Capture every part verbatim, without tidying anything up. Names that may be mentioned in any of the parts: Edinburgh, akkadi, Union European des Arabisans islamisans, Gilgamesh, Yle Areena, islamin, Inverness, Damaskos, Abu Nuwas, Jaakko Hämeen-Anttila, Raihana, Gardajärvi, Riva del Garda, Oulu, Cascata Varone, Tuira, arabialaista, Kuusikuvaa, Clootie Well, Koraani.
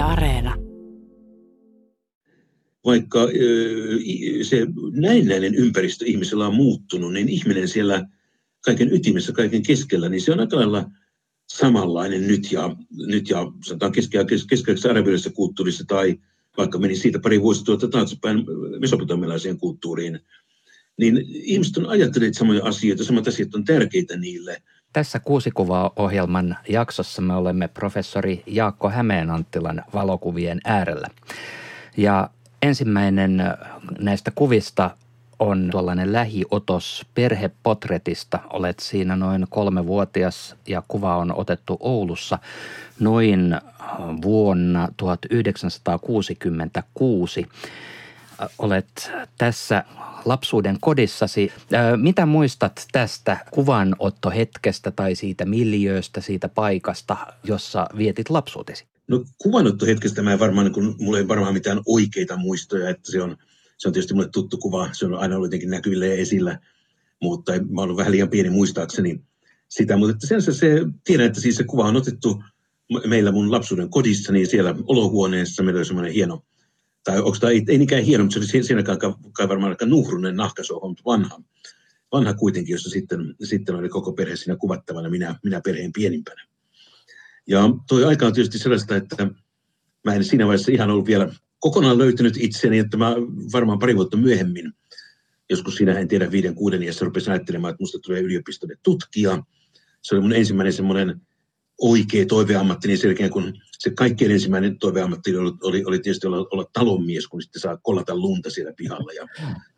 Yle Areena. Vaikka se näennäinen ympäristö ihmisellä on muuttunut, niin ihminen siellä kaiken ytimessä, kaiken keskellä, niin se on aika lailla samanlainen nyt ja, nyt ja sanotaan keskiaikaisessa arabialaisessa kulttuurissa tai vaikka meni siitä pari vuosituhatta taaksepäin mesopotamialaiseen kulttuuriin, niin ihmiset on ajatelleet samoja asioita, samat asiat on tärkeitä niille. Tässä Kuusikuvaa-ohjelman jaksossa me olemme professori Jaakko Hämeen-Anttilan valokuvien äärellä. Ja ensimmäinen näistä kuvista on tuollainen lähiotos perhepotretista. Olet siinä noin kolmevuotias ja kuva on otettu Oulussa noin vuonna tuhatyhdeksänsataakuusikymmentäkuusi. Olet tässä lapsuuden kodissasi. Mitä muistat tästä kuvanottohetkestä tai siitä miljööstä, siitä paikasta, jossa vietit lapsuutesi? No kuvanottohetkestä mä en varmaan, kun mulla ei varmaan mitään oikeita muistoja, että se on, se on tietysti mulle tuttu kuva, se on aina ollut jotenkin näkyvillä ja esillä, mutta mä olen vähän liian pieni muistaakseni sitä, mutta sen se tiedän, että siis se kuva on otettu meillä mun lapsuuden kodissa, niin siellä olohuoneessa meillä on semmoinen hieno, tai onko tämä, ei, ei niinkään hieno, mutta se oli siinäkään kai varmaan aika nuhrunen nahkasohva, mutta vanha, vanha kuitenkin, jossa sitten, sitten oli koko perhe siinä kuvattavana, minä, minä perheen pienimpänä. Ja toi aika on tietysti sellaista, että mä en siinä vaiheessa ihan ollut vielä kokonaan löytynyt itseni, että mä varmaan pari vuotta myöhemmin, joskus siinä en tiedä viiden, kuuden iässä rupesin ajattelemaan, että musta tulee yliopistolle tutkija. Se oli mun ensimmäinen semmoinen oikea toiveammatti, niin selkeän kun se kaikkein ensimmäinen toiveammatti oli, oli, oli tietysti olla, olla talonmies, kun sitten saa kollata lunta siellä pihalla ja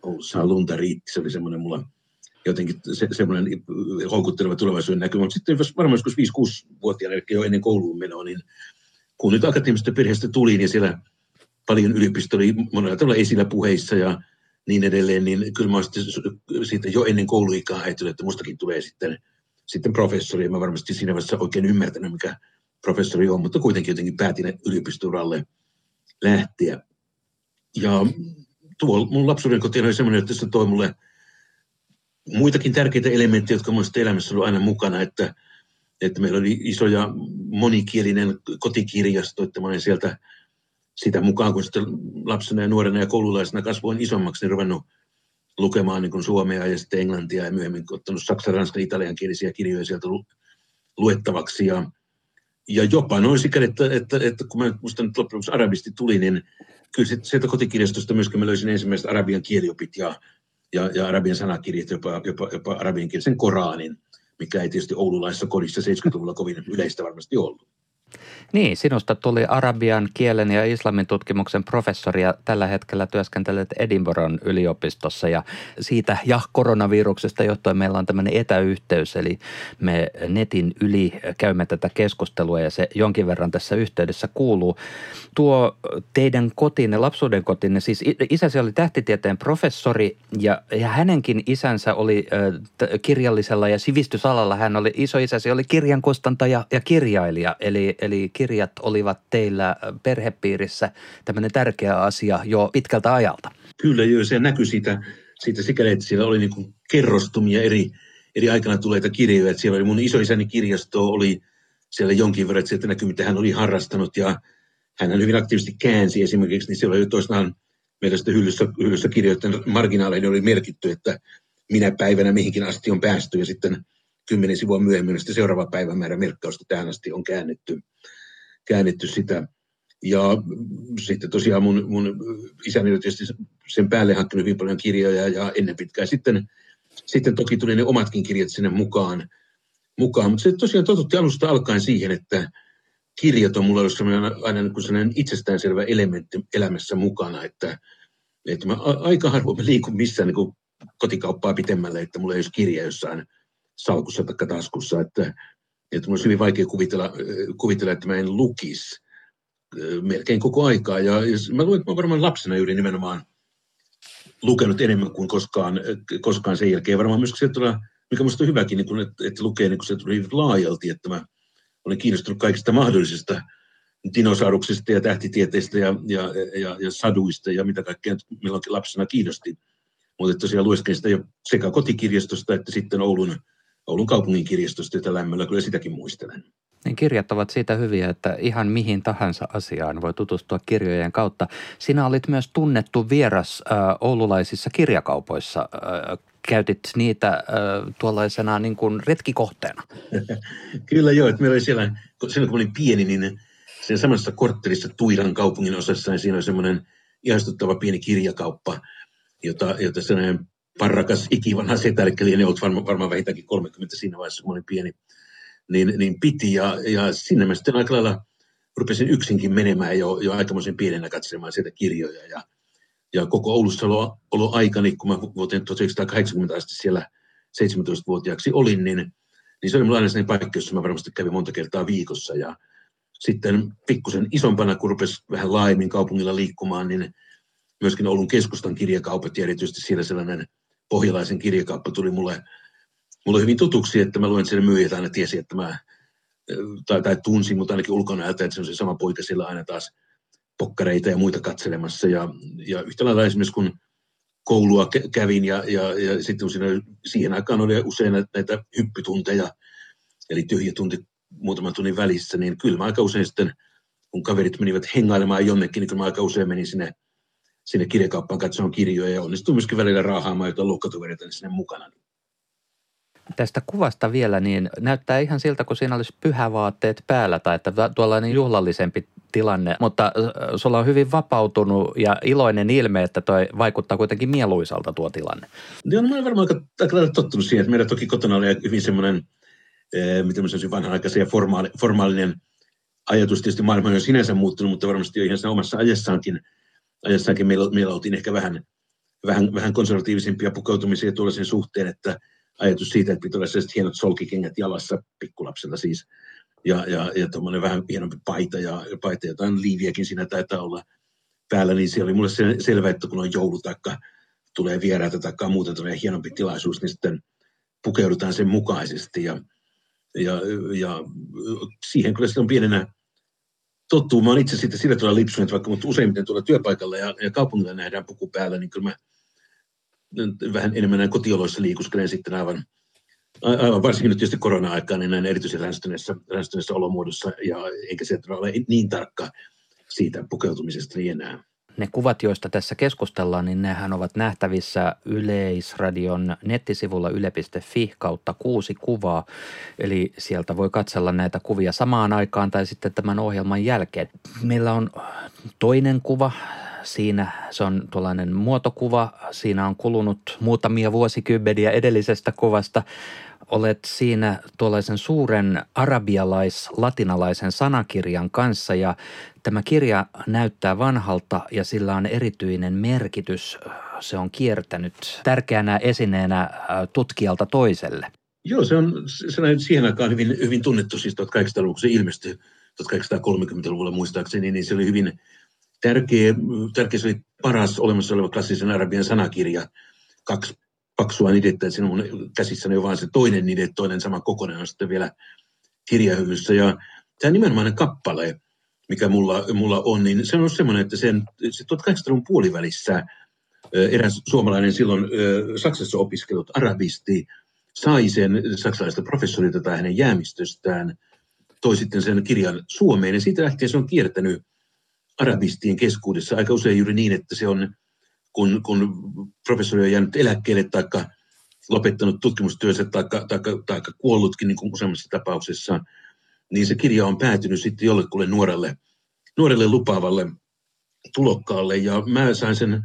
Oulussa lunta riitti. Se oli semmoinen mulla jotenkin se, semmoinen houkutteleva tulevaisuuden näkymä. Mutta sitten varmaan joskus viisi-kuusi-vuotiaana, eli jo ennen kouluun menoa, niin kun nyt akateemisesta perheestä tuli, niin siellä paljon yliopisto oli monella tavalla esillä puheissa ja niin edelleen, niin kyllä mä oon sitten jo ennen kouluikaa ajatellut, että mustakin tulee sitten, sitten professori. En mä varmasti siinä vaiheessa oikein ymmärtänyt, mikä professori on, mutta kuitenkin jotenkin päätin yliopistouralle lähteä. Ja tuo mun lapsuuden kotiin oli semmoinen, että se toi mulle muitakin tärkeitä elementtejä, jotka minusta elämässä oli aina mukana, että, että meillä oli iso ja monikielinen kotikirjasto, että mä olin sieltä sitä mukaan, kun sitten lapsena ja nuorena ja koululaisena kasvoin isommaksi, niin ruvennut lukemaan niin kuin suomea ja sitten englantia ja myöhemmin ottanut saksan, ranskan, italiankielisiä kirjoja sieltä lu- luettavaksi. Ja, ja jopa noin sikäli, että, että, että kun mä musta nyt loppujen lopuksi arabisti tuli, niin kyllä sieltä kotikirjastosta myöskin mä löysin ensimmäiset arabian kieliopit ja Ja, ja arabian sanakirjat, jopa, jopa, jopa arabian kielisen Koraanin, mikä ei tietysti oululaisessa kodissa seitsemänkymmentäluvulla kovin yleistä varmasti ollut. Niin, sinusta tuli arabian kielen ja islamin tutkimuksen professori ja tällä hetkellä työskentelet Edinburghin yliopistossa ja siitä ja koronaviruksesta johtuen meillä on tämmöinen etäyhteys, eli me netin yli käymme tätä keskustelua ja se jonkin verran tässä yhteydessä kuuluu. Tuo teidän kotinne, lapsuuden kotinne, siis isäsi oli tähtitieteen professori ja, ja hänenkin isänsä oli äh, kirjallisella ja sivistysalalla, hän oli, isoisäsi oli kirjankustantaja ja kirjailija, eli Eli kirjat olivat teillä perhepiirissä tämmöinen tärkeä asia jo pitkältä ajalta. Kyllä, joo, se näkyi siitä, siitä sikäli, että siellä oli niin kuin kerrostumia eri, eri aikana tuleita kirjoja. Että siellä oli mun isoisäni kirjasto, oli siellä jonkin verran, että sieltä näkyi, mitä hän oli harrastanut. Ja hän hyvin aktiivisesti käänsi esimerkiksi, niin siellä oli toisinaan meillä sitten hyllyssä, hyllyssä kirjoittanut marginaaleihin oli merkitty, että minä päivänä mihinkin asti on päästy ja sitten kymmenen sivua myöhemmin, sitten seuraava päivämäärä merkkausta tähän asti on käännetty, käännetty sitä. Ja sitten tosiaan mun, mun isäni oli tietysti sen päälle hankkinut hyvin paljon kirjoja ja ennen pitkään sitten, sitten toki tuli ne omatkin kirjat sinne mukaan. mukaan. Mutta se tosiaan totutti alusta alkaen siihen, että kirjat on mulla ollut sellainen, aina niin kuin sellainen itsestäänselvä elementti elämässä mukana, että, että mä aika harvoin liikun missään niin kuin kotikauppaa pitemmälle, että mulla ei olisi kirja jossain salkussa tai taskussa, että, että mun olisi hyvin vaikea kuvitella, kuvitella, että mä en lukisi melkein koko aikaa. Ja mä luin, että mä varmaan lapsena juuri nimenomaan lukenut enemmän kuin koskaan, koskaan sen jälkeen. Varmaan myös se tulee, mikä musta on hyväkin, niin kun, että, että lukee niin kun se tuli laajalti, että mä olen kiinnostunut kaikista mahdollisista dinosauruksista ja tähtitieteistä ja, ja, ja, ja saduista ja mitä kaikkea milloinkin lapsena kiinnosti. Mutta tosiaan lueskin sitä jo sekä kotikirjastosta että sitten Oulun Oulun kaupungin kirjastosta, jota lämmöllä kyllä sitäkin muistelen. Niin kirjat ovat siitä hyviä, että ihan mihin tahansa asiaan voi tutustua kirjojen kautta. Sinä olit myös tunnettu vieras äh, oululaisissa kirjakaupoissa. Äh, käytit niitä äh, tuollaisena niin kuin retkikohteena. Kyllä joo, että meillä oli siellä, silloin kun olin pieni, niin siinä samassa korttelissa Tuiran kaupungin osassa, ja siinä oli semmoinen ihastuttava pieni kirjakauppa, jota, jota sellainen parrakas ikivanha setärikkeli, ja ne olet varma, varmaan vähintäänkin kolmekymmentä siinä vaiheessa, kun olin pieni. Niin, niin piti, ja, ja sinne mä sitten aika lailla rupesin yksinkin menemään jo, jo aikamoisen pienenä katselemaan sieltä kirjoja. Ja, ja koko Oulussa olo, olo aikani, kun mä vuoteen tuhatyhdeksänsataakahdeksankymmentä asti siellä seitsemäntoistavuotiaaksi olin, niin, niin se oli mulla aina sellainen paikka, jossa mä varmasti kävin monta kertaa viikossa. Ja sitten pikkusen isompana, kun rupesi vähän laajemmin kaupungilla liikkumaan, niin myöskin Oulun keskustan kirjakaupat ja erityisesti siellä sellainen pohjalaisen kirjakauppa tuli mulle Mulla on hyvin tutuksi, että mä luen siellä myyjät aina tiesi, että mä, tai, tai tunsin, mutta ainakin ulkonäöltä, että se on se sama poika siellä aina taas pokkareita ja muita katselemassa. Ja, ja yhtä lailla esimerkiksi kun koulua kävin ja, ja, ja sitten siinä, siihen aikaan oli usein näitä hyppytunteja, eli tyhjä tunti muutaman tunnin välissä, niin kyllä mä aika usein sitten, kun kaverit menivät hengailemaan jonnekin, niin kyllä mä aika usein menin sinne, sinne kirjakauppaan katsomaan kirjoja ja onnistuin myöskin välillä raahaamaan jotain luokkatovereita sinne mukana. Tästä kuvasta vielä, niin näyttää ihan siltä, kun siinä olisi pyhävaatteet päällä tai että tuollainen juhlallisempi tilanne, mutta sulla on hyvin vapautunut ja iloinen ilme, että toi vaikuttaa kuitenkin mieluisalta tuo tilanne. Joo, no, mä olen varmaan aika, aika lailla tottunut siihen, että meillä toki kotona oli hyvin semmoinen, ee, miten mä sanoisin, vanhanaikaisen ja formaali, formaalinen ajatus. Tietysti maailma on sinänsä muuttunut, mutta varmasti jo ihan siinä omassa ajassaankin, ajassaankin meillä, meillä oltiin ehkä vähän, vähän, vähän konservatiivisempia pukeutumisia tuollaisen suhteen, että ajatus siitä, että piti olla sellaiset hienot solkikengät jalassa, pikkulapsella siis, ja, ja, ja tuommoinen vähän hienompi paita ja paita, jotain liiviäkin siinä taitaa olla päällä, niin se oli mulle sel- selvä, että kun on joulu taikka tulee vieraita taikka muuten tulee hienompi tilaisuus, niin sitten pukeudutaan sen mukaisesti. Ja, ja, ja siihen kyllä sitten on pienenä tottuu. Mä oon itse sitten sillä tavalla lipsunut, vaikka mut useimmiten tuolla työpaikalla ja, ja kaupungilla nähdään puku päällä, niin kyllä mä vähän enemmän näin kotioloissa liikuskelen sitten aivan, aivan varsinkin nyt tietysti korona-aikaan, niin näin erityisen ränsistyneessä, ränsistyneessä olomuodossa, ja eikä sieltä ole niin tarkka siitä pukeutumisesta niin enää. Ne kuvat, joista tässä keskustellaan, niin nehän ovat nähtävissä Yleisradion nettisivulla yle piste fi kautta kuusi kuvaa. Eli sieltä voi katsella näitä kuvia samaan aikaan tai sitten tämän ohjelman jälkeen. Meillä on toinen kuva. Siinä se on tuollainen muotokuva. Siinä on kulunut muutamia vuosikymmeniä edellisestä kuvasta. Olet siinä tuollaisen suuren arabialais-latinalaisen sanakirjan kanssa ja tämä kirja näyttää vanhalta ja sillä on erityinen merkitys. Se on kiertänyt tärkeänä esineenä tutkijalta toiselle. Joo, se on, se on siihen aikaan hyvin, hyvin tunnettu. Siis tuhatkahdeksansataaluvulla, kun se ilmestyi tuhatkahdeksansataakolmekymmentäluvulla muistaakseni, niin se oli hyvin tärkeä. Tärkeä se oli paras olemassa oleva klassisen arabian sanakirja, kaksi paksua nidettä, että siinä mun käsissäni on vaan se toinen nidet, toinen sama kokoinen on sitten vielä kirjahyllyssä. Ja tämä nimenomainen kappale, mikä mulla, mulla on, niin se on ollut semmoinen, että sen se tuhatkahdeksansataaluvun puolivälissä eräs suomalainen silloin Saksassa opiskellut arabisti sai sen saksalaista professorilta tai hänen jäämistöstään, toi sitten sen kirjan Suomeen ja siitä lähtien se on kiertänyt arabistien keskuudessa aika usein juuri niin, että se on, kun, kun professori on jäänyt eläkkeelle taikka lopettanut tutkimustyönsä taikka, taikka, taikka kuollutkin niin kuin useammassa tapauksessa, niin se kirja on päätynyt sitten jollekulle nuorelle, nuorelle lupaavalle tulokkaalle. Ja mä sain sen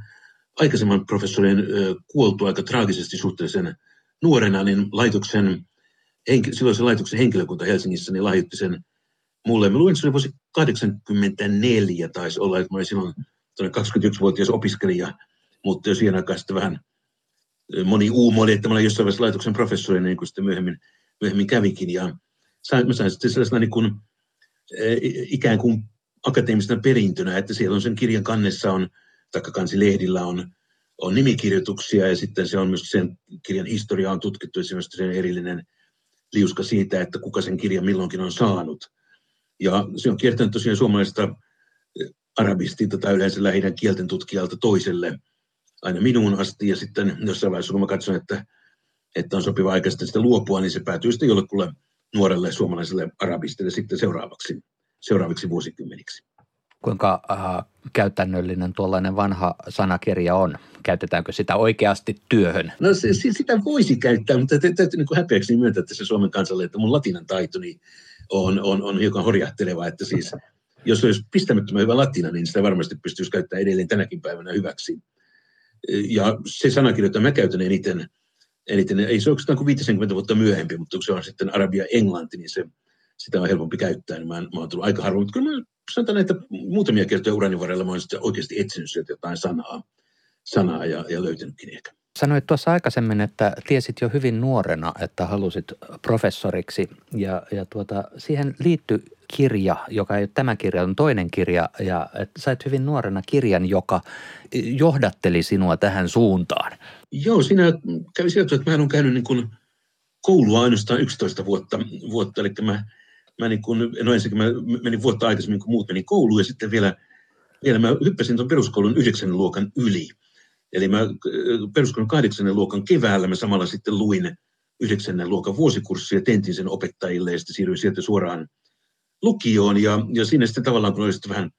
aikaisemman professorin kuoltua aika traagisesti suhteellisen nuorena, niin laitoksen, silloisen laitoksen henkilökunta Helsingissä niin lahjoitti sen mulle. Mä luin, että se oli vuosi kahdeksankymmentäneljä taisi olla, että mä olin silloin kaksikymmentäyksivuotias opiskelija, mutta jos siihen aikaan sitten vähän moni uumo oli, että mä olin jossain vaiheessa laitoksen professori, niin kuin sitten myöhemmin, myöhemmin kävikin. Ja sain, mä sain sitten sellaisena niin kuin, ikään kuin akateemisena perintönä, että siellä on sen kirjan kannessa on, taikka kansilehdillä on, on nimikirjoituksia ja sitten se on myös sen kirjan historiaa on tutkittu, esimerkiksi sen erillinen liuska siitä, että kuka sen kirjan milloinkin on saanut. Ja se on kiertänyt tosiaan suomalaisesta arabistilta tai yleensä lähinnä kielten tutkijalta toiselle aina minuun asti. Ja sitten jossain vaiheessa, kun mä katson, että, että on sopiva aikaisesti sitä luopua, niin se päätyy sitten jollekulle nuorelle suomalaiselle arabistille sitten seuraavaksi, seuraaviksi vuosikymmeniksi. Kuinka äh, käytännöllinen tuollainen vanha sanakirja on? Käytetäänkö sitä oikeasti työhön? No se, sitä voisi käyttää, mutta täytyy niin häpeäkseni myöntää tässä Suomen kansalle, että mun latinan taitoni on, on, on hiukan horjahteleva, että siis jos olisi pistämättömän hyvä latina, niin sitä varmasti pystyisi käyttämään edelleen tänäkin päivänä hyväksi. Ja se sanakirja, jota mä käytän eniten, eniten ei se oikeastaan kuin viisikymmentä vuotta myöhempi, mutta kun se on sitten arabia englanti, niin se, sitä on helpompi käyttää. Niin mä, mä oon tullut aika harvoin, mutta kyllä mä sanotaan, että muutamia kertoja urani varrella mä oon sitten oikeasti etsinyt sieltä jotain sanaa, sanaa ja, ja löytänytkin ehkä. Sanoit tuossa aikaisemmin, että tiesit jo hyvin nuorena, että halusit professoriksi ja, ja tuota, siihen liittyi kirja, joka ei ole tämä kirja, on toinen kirja ja sait hyvin nuorena kirjan, joka johdatteli sinua tähän suuntaan. Joo, siinä kävi sieltä, että mä olen käynyt niin kuin koulua ainoastaan yksitoista vuotta, vuotta eli mä, mä, niin kuin, no ensinnäkin mä menin vuotta aikaisemmin, kun muut menin kouluun ja sitten vielä, vielä mä hyppäsin tuon peruskoulun yhdeksännen luokan yli. Eli mä peruskoulun kahdeksannen luokan keväällä mä samalla sitten luin yhdeksännen luokan vuosikurssia, tentin sen opettajille ja sitten siirryin sieltä suoraan lukioon. Ja, ja siinä sitten tavallaan, kun oli sitten vähän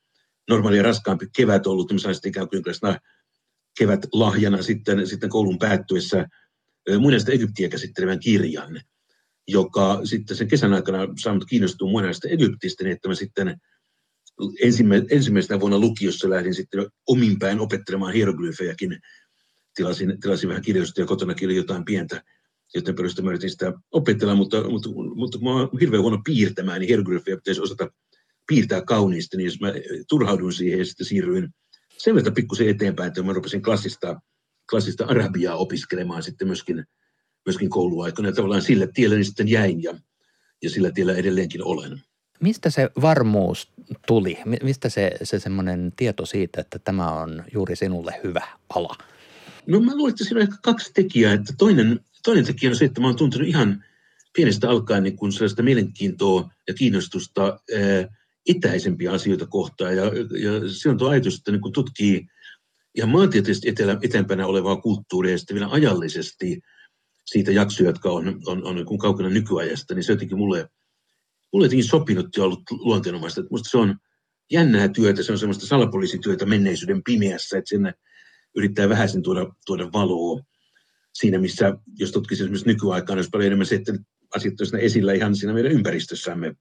normaalia raskaampi kevät ollut, niin sain sitten ikään kuin jonkinlaisena kevätlahjana sitten, sitten koulun päättyessä muinaista Egyptiä käsittelevän kirjan, joka sitten sen kesän aikana saanut kiinnostua muinaista Egyptistä, niin että mä sitten ensimmäisenä vuonna lukiossa lähdin sitten ominpäin opettelemaan hieroglyfejäkin. Tilasin, tilasin vähän kirjoista ja kotonakin oli jotain pientä, joten perusta mä yritin sitä opettella, mutta, mutta, mutta kun mä oon hirveän huono piirtämään, niin hieroglyfejä pitäisi osata piirtää kauniisti, niin jos mä turhauduin siihen ja sitten siirryin sen verran pikkusen eteenpäin, että mä rupesin klassista, klassista arabiaa opiskelemaan sitten myöskin, myöskin kouluaikana. Ja tavallaan sillä tiellä niin sitten jäin ja, ja sillä tiellä edelleenkin olen. Mistä se varmuus tuli? Mistä se, se semmoinen tieto siitä, että tämä on juuri sinulle hyvä ala? No mä luulen, että siinä on ehkä kaksi tekijää. Että toinen, toinen tekijä on se, että mä oon tuntunut ihan pienestä alkaen niin kuin sellaista mielenkiintoa ja kiinnostusta ää, itäisempiä asioita kohtaan. Ja, ja se on tuo ajatus, että niin kun tutkii ihan maantieteellisesti etelä, eteenpäin olevaa kulttuuria ja sitten vielä ajallisesti siitä jaksoja, jotka on, on, on, on kaukana nykyajasta, niin se jotenkin mulle... Mulla on jotenkin sopinut ja ollut luonteenomaista. Minusta se on jännää työtä, se on semmoista salapoliisityötä menneisyyden pimeässä, että sinne yrittää vähäisen tuoda, tuoda valoa siinä, missä jos tutkisi esimerkiksi nykyaikaan, olisi paljon enemmän se, että asiat olisivat esillä ihan siinä meidän ympäristössämme,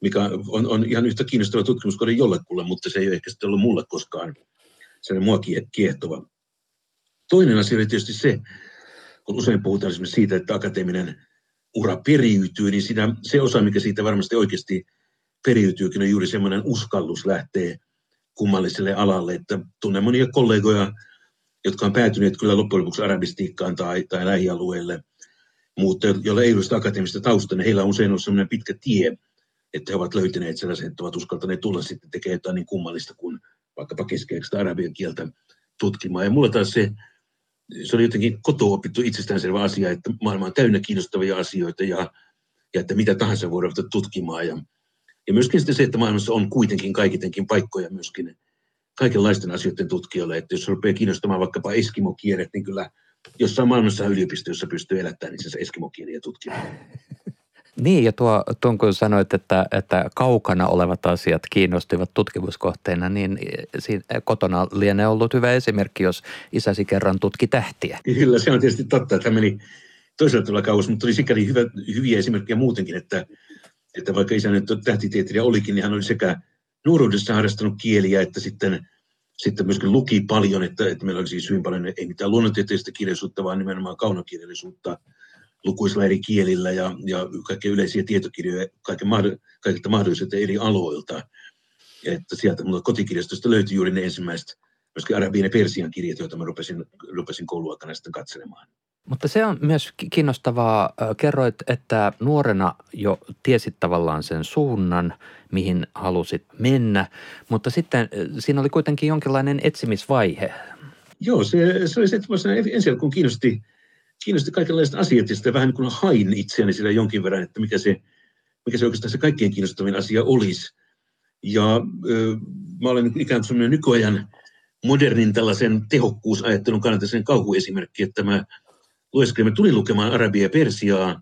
mikä on, on ihan yhtä kiinnostava tutkimuskohde jollekulle, mutta se ei ole ehkä sitten ollut mulle koskaan. Se on mua kiehtova. Toinen asia oli tietysti se, kun usein puhutaan esimerkiksi siitä, että akateeminen ura periytyy, niin siinä, se osa, mikä siitä varmasti oikeasti periytyykin, on juuri semmoinen uskallus lähteä kummalliselle alalle, että tunnen monia kollegoja, jotka on päätyneet kyllä loppujen lopuksi arabistiikkaan tai, tai lähialueelle, mutta joilla ei ole sitä akateemista taustaa, niin heillä on usein ollut semmoinen pitkä tie, että he ovat löytäneet sellaisen, että ovat uskaltaneet tulla sitten tekemään jotain niin kummallista kuin vaikkapa keskeistä arabian kieltä tutkimaan. Ja mulla taas se Se oli jotenkin kotoa opittu itsestäänselvä asia, että maailma on täynnä kiinnostavia asioita ja, ja että mitä tahansa voidaan ottaa tutkimaan. Ja, ja myöskin sitten se, että maailmassa on kuitenkin kaikitenkin paikkoja myöskin kaikenlaisten asioiden tutkijoille. Että jos rupeaa kiinnostamaan vaikkapa eskimokielet, niin kyllä jossain maailmassa yliopistossa pystyy elättämään itsensä eskimokieliä tutkimaan. Niin, ja tuo, tuon kun sanoit, että, että kaukana olevat asiat kiinnostivat tutkimuskohteena, niin kotona lienee ollut hyvä esimerkki, jos isäsi kerran tutki tähtiä. Kyllä, se on tietysti totta, että meni toisella tavalla kauas, mutta oli sikäli hyvä, hyviä esimerkkejä muutenkin, että, että vaikka isä nyt tähtitieteilijä olikin, niin hän oli sekä nuoruudessa harrastanut kieliä, että sitten, sitten myöskin luki paljon, että, että meillä oli siis hyvin paljon, ei mitään luonnontieteellistä kirjallisuutta, vaan nimenomaan kaunokirjallisuutta lukuisilla eri kielillä ja, ja kaikkia yleisiä tietokirjoja kaikilta mahdollisilta eri aloilta. Että sieltä mutta kotikirjastosta löytyi juuri ne ensimmäiset, myöskin arabian ja persian kirjat, joita mä rupesin, rupesin kouluaikana sitten katselemaan. Mutta se on myös kiinnostavaa. Kerroit, että nuorena jo tiesit tavallaan sen suunnan, mihin halusit mennä, mutta sitten siinä oli kuitenkin jonkinlainen etsimisvaihe. Joo, se, se oli se, että ensin kun kiinnosti Kiinnosti kaikenlaiset asiat ja sitä vähän niin kuin hain itseäni sillä jonkin verran, että mikä se, mikä se oikeastaan se kaikkein kiinnostavin asia olisi. Ja ö, mä olen ikään kuin semmoinen nykyajan modernin tällaisen tehokkuusajattelun kannalta sen kauhuesimerkki, että mä lueskelin, mä tulin lukemaan arabia ja persiaa,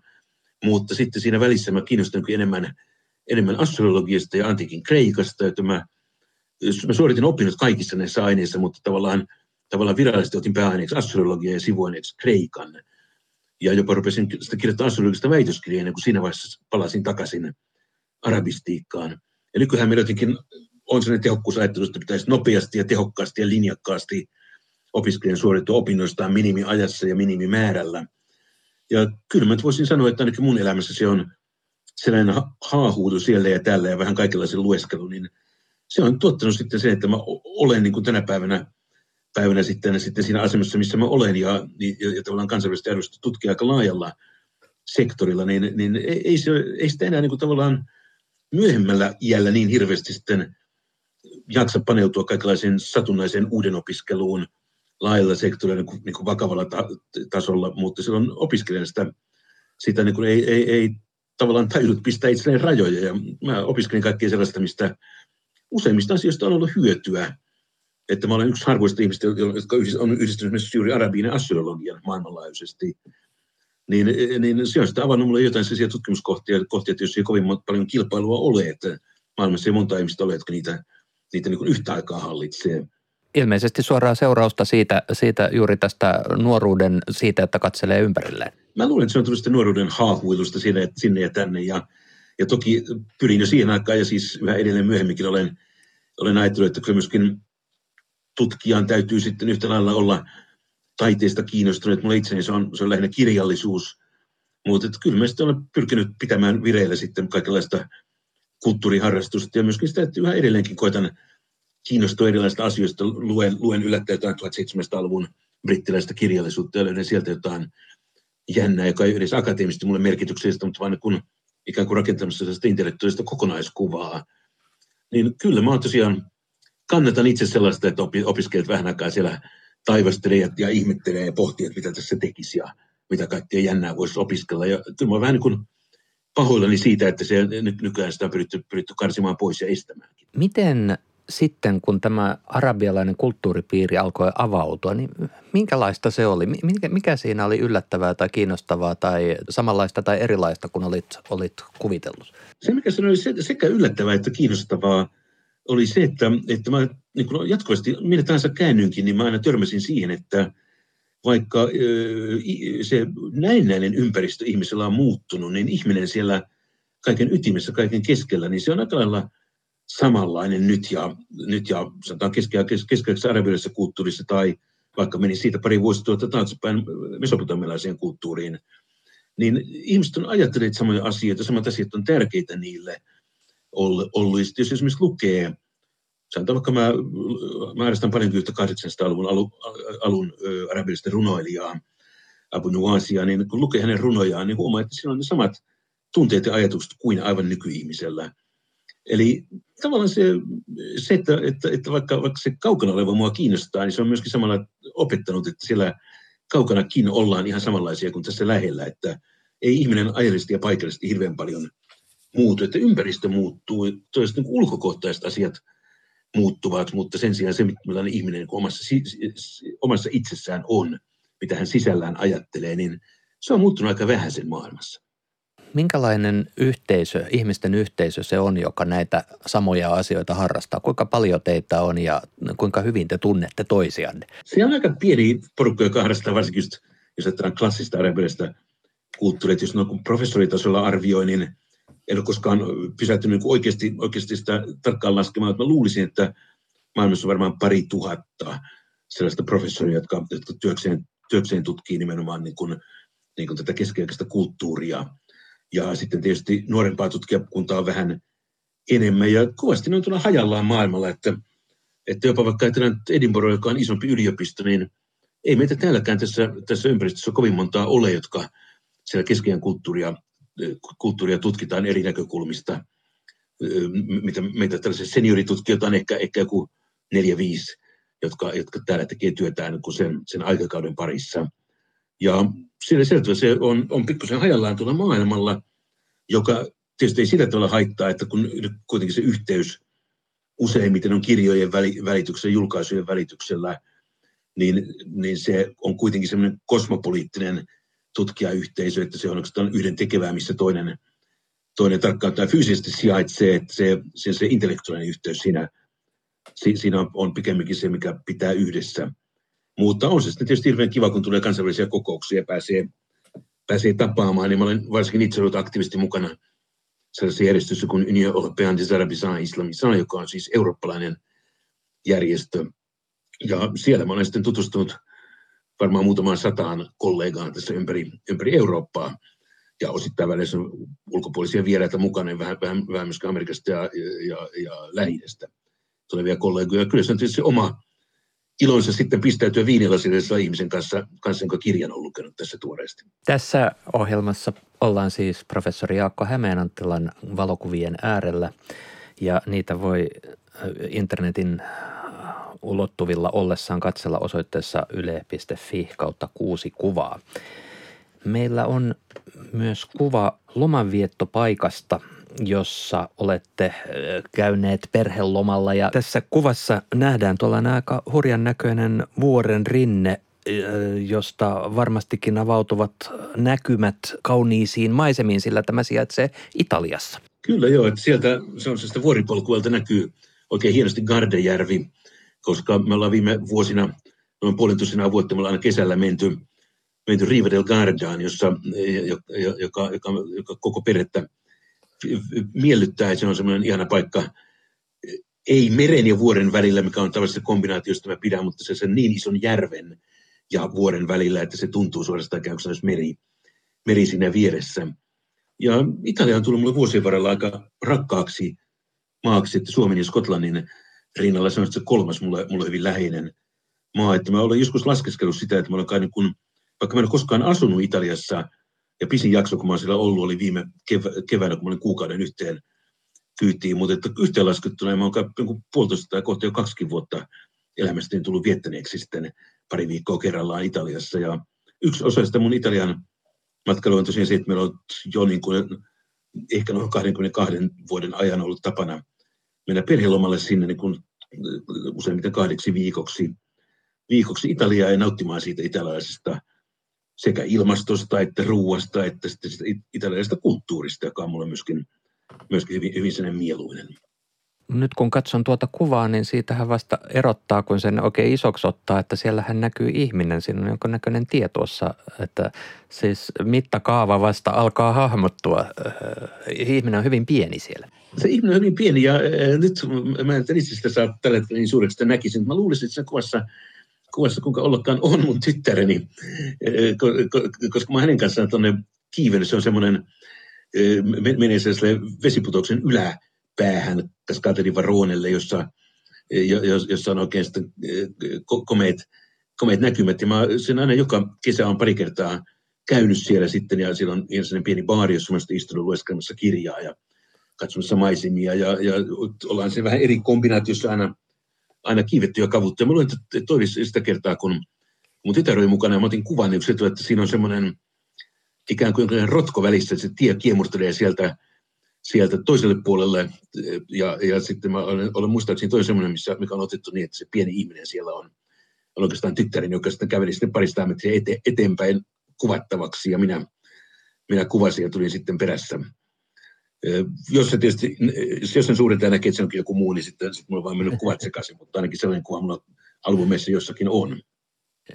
Mutta sitten siinä välissä mä kiinnostankin enemmän, enemmän astrologiasta ja antiikin Kreikasta. Että mä, mä suoritin oppinut kaikissa näissä aineissa, mutta tavallaan, tavallaan virallisesti otin pääaineeksi astrologia ja sivuaineeksi Kreikan. Ja jopa rupesin sitä kirjoittamaan astrologista väitöskirjaa ennen kuin siinä vaiheessa palasin takaisin arabistiikkaan. Ja nykyään meillä jotenkin on sellainen tehokkuusajattelu, että pitäisi nopeasti ja tehokkaasti ja linjakkaasti opiskelijan suorittua opinnoistaan minimiajassa ja minimimäärällä. Ja kyllä mä voisin sanoa, että ainakin mun elämässä se on sellainen haahuutu siellä ja täällä ja vähän kaikenlaisen lueskelu, niin se on tuottanut sitten sen, että mä olen niin kuin tänä päivänä, päivänä sitten, sitten siinä asemassa, missä mä olen ja, ja, ja tavallaan kansainvälisesti arvostettu tutkija aika laajalla sektorilla, niin, niin ei, se, ei sitä enää niin kuin tavallaan myöhemmällä iällä niin hirveästi sitten jaksa paneutua kaikenlaiseen satunnaiseen uuden opiskeluun laajalla sektorilla, niin, niin kuin vakavalla ta- tasolla, mutta silloin opiskelijana sitä, sitä niin kuin ei, ei, ei tavallaan taidut pistää itselleen rajoja. Ja mä opiskelin kaikkea sellaista, mistä useimmista asioista on ollut hyötyä. Että mä olen yksi harvoista ihmistä, jotka on yhdistynyt myös juuri arabiin ja astrologian maailmanlaajuisesti. Niin, niin se on sitä avannut mulle jotain sellaisia tutkimuskohtia, kohtia, joissa ei kovin paljon kilpailua ole. Että maailmassa ei monta ihmistä ole, jotka niitä, niitä niin kuin yhtä aikaa hallitsee. Ilmeisesti suoraa seurausta siitä, siitä juuri tästä nuoruuden, siitä, että katselee ympärilleen. Mä luulen, että se on tullut sitä nuoruuden haahuilusta sinne, sinne ja tänne. Ja, ja toki pyrin jo siihen aikaan, ja siis yhä edelleen myöhemminkin olen, olen ajatellut, että kyllä myöskin tutkijan täytyy sitten yhtä lailla olla taiteesta kiinnostunut. Mulle itseni se on, se on lähinnä kirjallisuus, mutta kyllä mä sitten olen pyrkinyt pitämään vireillä sitten kaikenlaista kulttuuriharrastusta, ja myöskin sitä, että yhä edelleenkin koitan kiinnostuu erilaisista asioista. Luen, luen yllättäen jotain tuhatseitsemänsataaluvun brittiläistä kirjallisuutta ja löydän sieltä jotain jännää, joka ei edes akateemisesti mulle merkityksellistä, mutta vaan kun ikään kuin rakentamassa sellaista intellektuaalista kokonaiskuvaa. Niin kyllä mä tosiaan kannatan itse sellaista, että opiskelijat vähän aikaa siellä taivastelee ja ihmettelee ja pohtii, että mitä tässä tekisi ja mitä kaikkea jännää voisi opiskella. Ja kyllä mä oon vähän niin kuin pahoillani siitä, että se nykyään sitä on pyritty, pyritty karsimaan pois ja estämäänkin. Miten... Sitten kun tämä arabialainen kulttuuripiiri alkoi avautua, niin minkälaista se oli? Mikä siinä oli yllättävää tai kiinnostavaa tai samanlaista tai erilaista kuin olit, olit kuvitellut? Se, mikä se oli sekä yllättävää että kiinnostavaa, oli se, että, että mä niin kun jatkuvasti, minä tahansa käännyinkin, niin mä aina törmäsin siihen, että vaikka se näennäinen ympäristö ihmisellä on muuttunut, niin ihminen siellä kaiken ytimessä, kaiken keskellä, niin se on aika lailla samanlainen nyt ja, nyt ja sanotaan keskiaikaisessa arabialaisessa kulttuurissa tai vaikka meni siitä pari vuosituhatta taaksepäin mesopotamialaiseen kulttuuriin, niin ihmiset on ajatelleet samoja asioita, samat asiat on tärkeitä niille ollut. Jos esimerkiksi lukee, sanotaan vaikka mä, mä arvostan paljon yhtä kahdeksansataaluvun alun, alun arabialaista runoilijaa, Abu Nuwasia, niin kun lukee hänen runojaan, niin huomaa, että siinä on ne samat tunteet ja ajatukset kuin aivan nykyihmisellä. Eli tavallaan se, se että, että, että vaikka, vaikka se kaukana oleva mua kiinnostaa, niin se on myöskin samalla opettanut, että siellä kaukanakin ollaan ihan samanlaisia kuin tässä lähellä, että ei ihminen ajallisesti ja paikallisesti hirveän paljon muutu, että ympäristö muuttuu, toivottavasti niin ulkokohtaiset asiat muuttuvat, mutta sen sijaan se, millainen ihminen niin omassa, omassa itsessään on, mitä hän sisällään ajattelee, niin se on muuttunut aika vähäisen maailmassa. Minkälainen yhteisö, ihmisten yhteisö se on, joka näitä samoja asioita harrastaa? Kuinka paljon teitä on ja kuinka hyvin te tunnette toisianne? Se on aika pieni porukka, joka harrastaa varsinkin, just, jos ajatellaan klassista arabialaista kulttuuria. Jos noin kun professoritasolla arvioi, niin en ole koskaan pysähtynyt niin oikeasti, oikeasti sitä tarkkaan laskemaan. Mä luulisin, että maailmassa on varmaan pari tuhatta sellaista professoria, jotka, jotka työkseen, työkseen tutkii nimenomaan niin kuin, niin kuin tätä keskiaikaista kulttuuria. Ja sitten tietysti nuorempaa tutkijakuntaa on vähän enemmän, ja kovasti ne on tuolla hajallaan maailmalla, että, että jopa vaikka Edinburgh, joka on isompi yliopisto, niin ei meitä täälläkään tässä, tässä ympäristössä kovin montaa ole, jotka siellä keskiajan kulttuuria, kulttuuria tutkitaan eri näkökulmista. Mitä meitä tällaisia senioritutkijoita on ehkä, ehkä joku neljä, viisi, jotka, jotka täällä tekee työtään sen, sen aikakauden parissa. Ja siellä selvä se on, on pikkusen hajallaan tuolla maailmalla, joka tietysti ei sillä tavalla haittaa, että kun kuitenkin se yhteys useimmiten on kirjojen välityksellä, julkaisujen välityksellä, niin, niin se on kuitenkin semmoinen kosmopoliittinen tutkijayhteisö, että se on oikeastaan yhden tekevää, missä toinen, toinen tarkkauttaa fyysisesti sijaitsee, että se, se, se intellektuaalinen yhteys siinä, siinä on pikemminkin se, mikä pitää yhdessä. Mutta on se sitten tietysti hirveän kiva, kun tulee kansainvälisiä kokouksia ja pääsee, pääsee tapaamaan. Ja mä olen varsinkin itse ollut aktiivisesti mukana sellaisessa järjestössä kuin Union European des Arabisans islamisans, joka on siis eurooppalainen järjestö. Ja siellä mä olen sitten tutustunut varmaan muutamaan sataan kollegaan tässä ympäri, ympäri Eurooppaa. Ja osittain välissä on ulkopuolisia vieraita mukana, vähän, vähän, vähän myöskin Amerikasta ja, ja, ja Lähi-idästä tulevia kollegoja. Kyllä se on tietysti oma ilonsa sitten pistäytyä viinilasillisen ihmisen kanssa, kanssa, jonka kirjan on lukenut tässä tuoreesti. Tässä ohjelmassa ollaan siis professori Jaakko Hämeen-Anttilan valokuvien äärellä, ja niitä voi internetin ulottuvilla ollessaan katsella osoitteessa yle piste fi kautta kuusi kuvaa. Meillä on myös kuva lomanviettopaikasta, jossa olette käyneet perhelomalla, ja tässä kuvassa nähdään tuollainen aika hurjan näköinen vuoren rinne, josta varmastikin avautuvat näkymät kauniisiin maisemiin, sillä tämä sijaitsee Italiassa. Kyllä joo, että sieltä se on sellaista vuoripolkuelta näkyy oikein hienosti Gardajärvi, koska me ollaan viime vuosina, noin puolentoisenaa vuotta, me ollaan aina kesällä menty, menty Riva del Gardaan, jossa, joka, joka, joka koko perhettä miellyttää. Se on semmoinen ihana paikka, ei meren ja vuoren välillä, mikä on tavallaan se kombinaatio, josta mä pidän, mutta se on niin ison järven ja vuoren välillä, että se tuntuu suorastaan käyksellä, jos meri, meri siinä vieressä. Ja Italia on tullut mulle vuosien varrella aika rakkaaksi maaksi, että Suomen ja Skotlannin rinnalla se on se kolmas mulle, mulle hyvin läheinen maa. Että mä olen joskus laskeskellut sitä, että mä olen kai niin kun, vaikka mä en ole koskaan asunut Italiassa, ja pisin jakso, kun mä olen siellä ollut, oli viime keväänä, kun mä olin kuukauden yhteen kyytiin, mutta että yhteenlaskettuna mä olen puolitoista tai kohta jo kaksikin vuotta elämästäni tullut viettäneeksi sitten pari viikkoa kerrallaan Italiassa. Ja yksi osa sitä mun Italian matkailu on tosiaan se, että meillä on jo niin kuin, ehkä noin kaksikymmentäkaksi vuoden ajan ollut tapana mennä perhelomalle sinne niin kuin useimmiten kahdeksi viikoksi, viikoksi Italiaa ja nauttimaan siitä italialaisesta sekä ilmastosta että ruuasta että italialaisesta kulttuurista, joka on mulle myöskin, myöskin hyvin, hyvin sellainen mieluinen. Nyt kun katson tuota kuvaa, niin siitähän vasta erottaa, kun sen oikein isoksi ottaa, että siellähän näkyy ihminen. Siinä on jonkinnäköinen tie tuossa, että siis mittakaava vasta alkaa hahmottua. Ihminen on hyvin pieni siellä. Se ihminen on hyvin pieni ja nyt mä en itse sitä saa tällä hetkellä niin suureksi, että näkisin. Mä luulisin, että siinä kuvassa, kuvassa kuinka ollakaan on mun tyttäreni, koska mä hänen kanssaan tuonne kiivennyt. Se on semmoinen, menee sellaiselle vesiputouksen ylä. päähän Cascata Varonelle, jossa, jossa on oikein sitten komeet, komeet näkymät. Ja mä sen aina joka kesä on pari kertaa käynyt siellä sitten, ja siellä on sellainen pieni baari, jossa mä sitten istunut lueskelemassa kirjaa ja katsomassa maisemia, ja, ja ollaan se vähän eri kombinaatiossa aina, aina kiivetty ja kavuttu. Ja mä luulen, että toivissa sitä kertaa, kun mun tytär oli mukana, ja mä otin kuvan, niin se, että siinä on semmoinen ikään kuin rotko välissä, että se tie kiemurtelee sieltä sieltä toiselle puolelle, ja, ja sitten mä olen, olen muistaakseni toinen semmoinen, missä, mikä on otettu niin, että se pieni ihminen siellä on, on oikeastaan tyttärin, joka sitten käveli sitten parista metriä ete, eteenpäin kuvattavaksi, ja minä, minä kuvasin ja tulin sitten perässä. Jos se tietysti, jos sen suurin näkee, että se onkin joku muu, niin sitten, sitten mulla on vaan mennyt kuvat sekaisin, mutta ainakin sellainen kuva mulla albumissa jossakin on.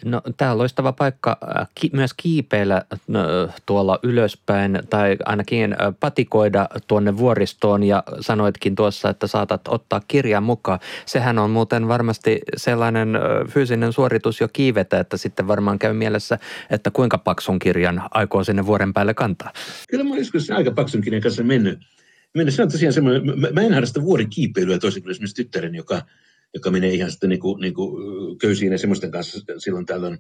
No, tämä on loistava paikka ki- myös kiipeillä tuolla ylöspäin tai ainakin patikoida tuonne vuoristoon, ja sanoitkin tuossa, että saatat ottaa kirjan mukaan. Sehän on muuten varmasti sellainen fyysinen suoritus jo kiivetä, että sitten varmaan käy mielessä, että kuinka paksun kirjan aikoo sinne vuoren päälle kantaa. Kyllä mä olen joskus aika paksun kirjan kanssa mennyt. mennyt. Se on tosiaan semmoinen, mä en harrasta vuorikiipeilyä toisin kuin esimerkiksi tyttären, joka joka menee ihan sitten niin kuin, niin kuin köysiin ja semmoisten kanssa silloin tällöin.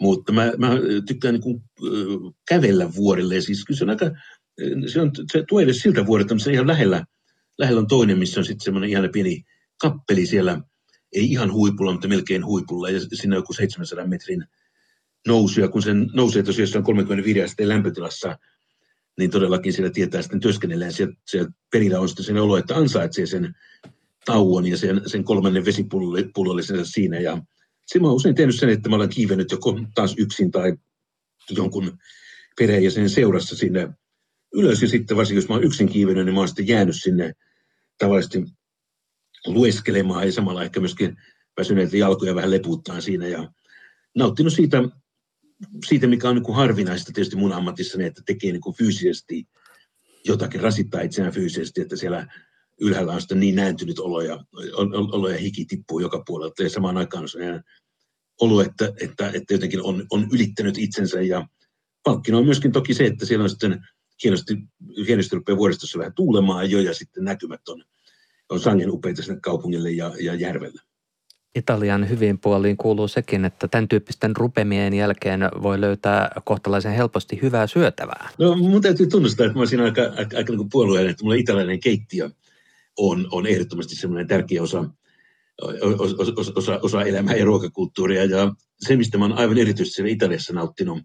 Mutta mä, mä tykkään niin kuin kävellä vuorille, ja siis kyllä se on aika, se, on, se tuo edes siltä vuorelta, mutta se ihan lähellä, lähellä on toinen, missä on sitten semmoinen ihana pieni kappeli siellä, ei ihan huipulla, mutta melkein huipulla, ja siinä on joku seitsemänsadan metrin nousu, ja kun sen nousee tosiaan se on kolmekymmentäviisi asteen lämpötilassa, niin todellakin siellä tietää sitten työskennellään, siellä, siellä perillä on sitten sen olo, että ansaitsee sen tauon ja sen, sen kolmannen vesipullollisen siinä. Ja se mä oon usein tehnyt sen, että mä olen kiivennyt joko taas yksin tai jonkun perheenjäsenen seurassa sinne ylös, ja sitten varsinkin jos mä oon yksin kiivennyt, niin mä oon sitten jäänyt sinne tavallisesti lueskelemaan ja samalla ehkä myöskin väsyneitä jalkoja vähän lepuuttaan siinä ja nauttinut siitä, siitä mikä on niin kuin harvinaista tietysti mun ammatissani, että tekee niin kuin fyysisesti jotakin, rasittaa itseään fyysisesti, että siellä ylhäällä on sitten niin nääntynyt olo ja, olo ja hiki tippuu joka puolelta ja samaan aikaan on sellainen olo, että, että, että jotenkin on, on ylittänyt itsensä ja palkkina on myöskin toki se, että siellä on sitten hienosti, hienosti rupeaa vuoristossa vähän tuulemaan jo ja sitten näkymät on, on sangen upeita sinne kaupungille ja, ja järvelle. Italian hyvin puoliin kuuluu sekin, että tämän tyyppisten rupemien jälkeen voi löytää kohtalaisen helposti hyvää syötävää. No mun täytyy tunnustaa, että mä siinä aika, aika, aika niin puolueen, että mulla italialainen keittiö on, on ehdottomasti semmoinen tärkeä osa, osa, osa, osa, osa elämää ja ruokakulttuuria. Ja se, mistä mä oon aivan erityisesti siellä Italiassa nauttinut,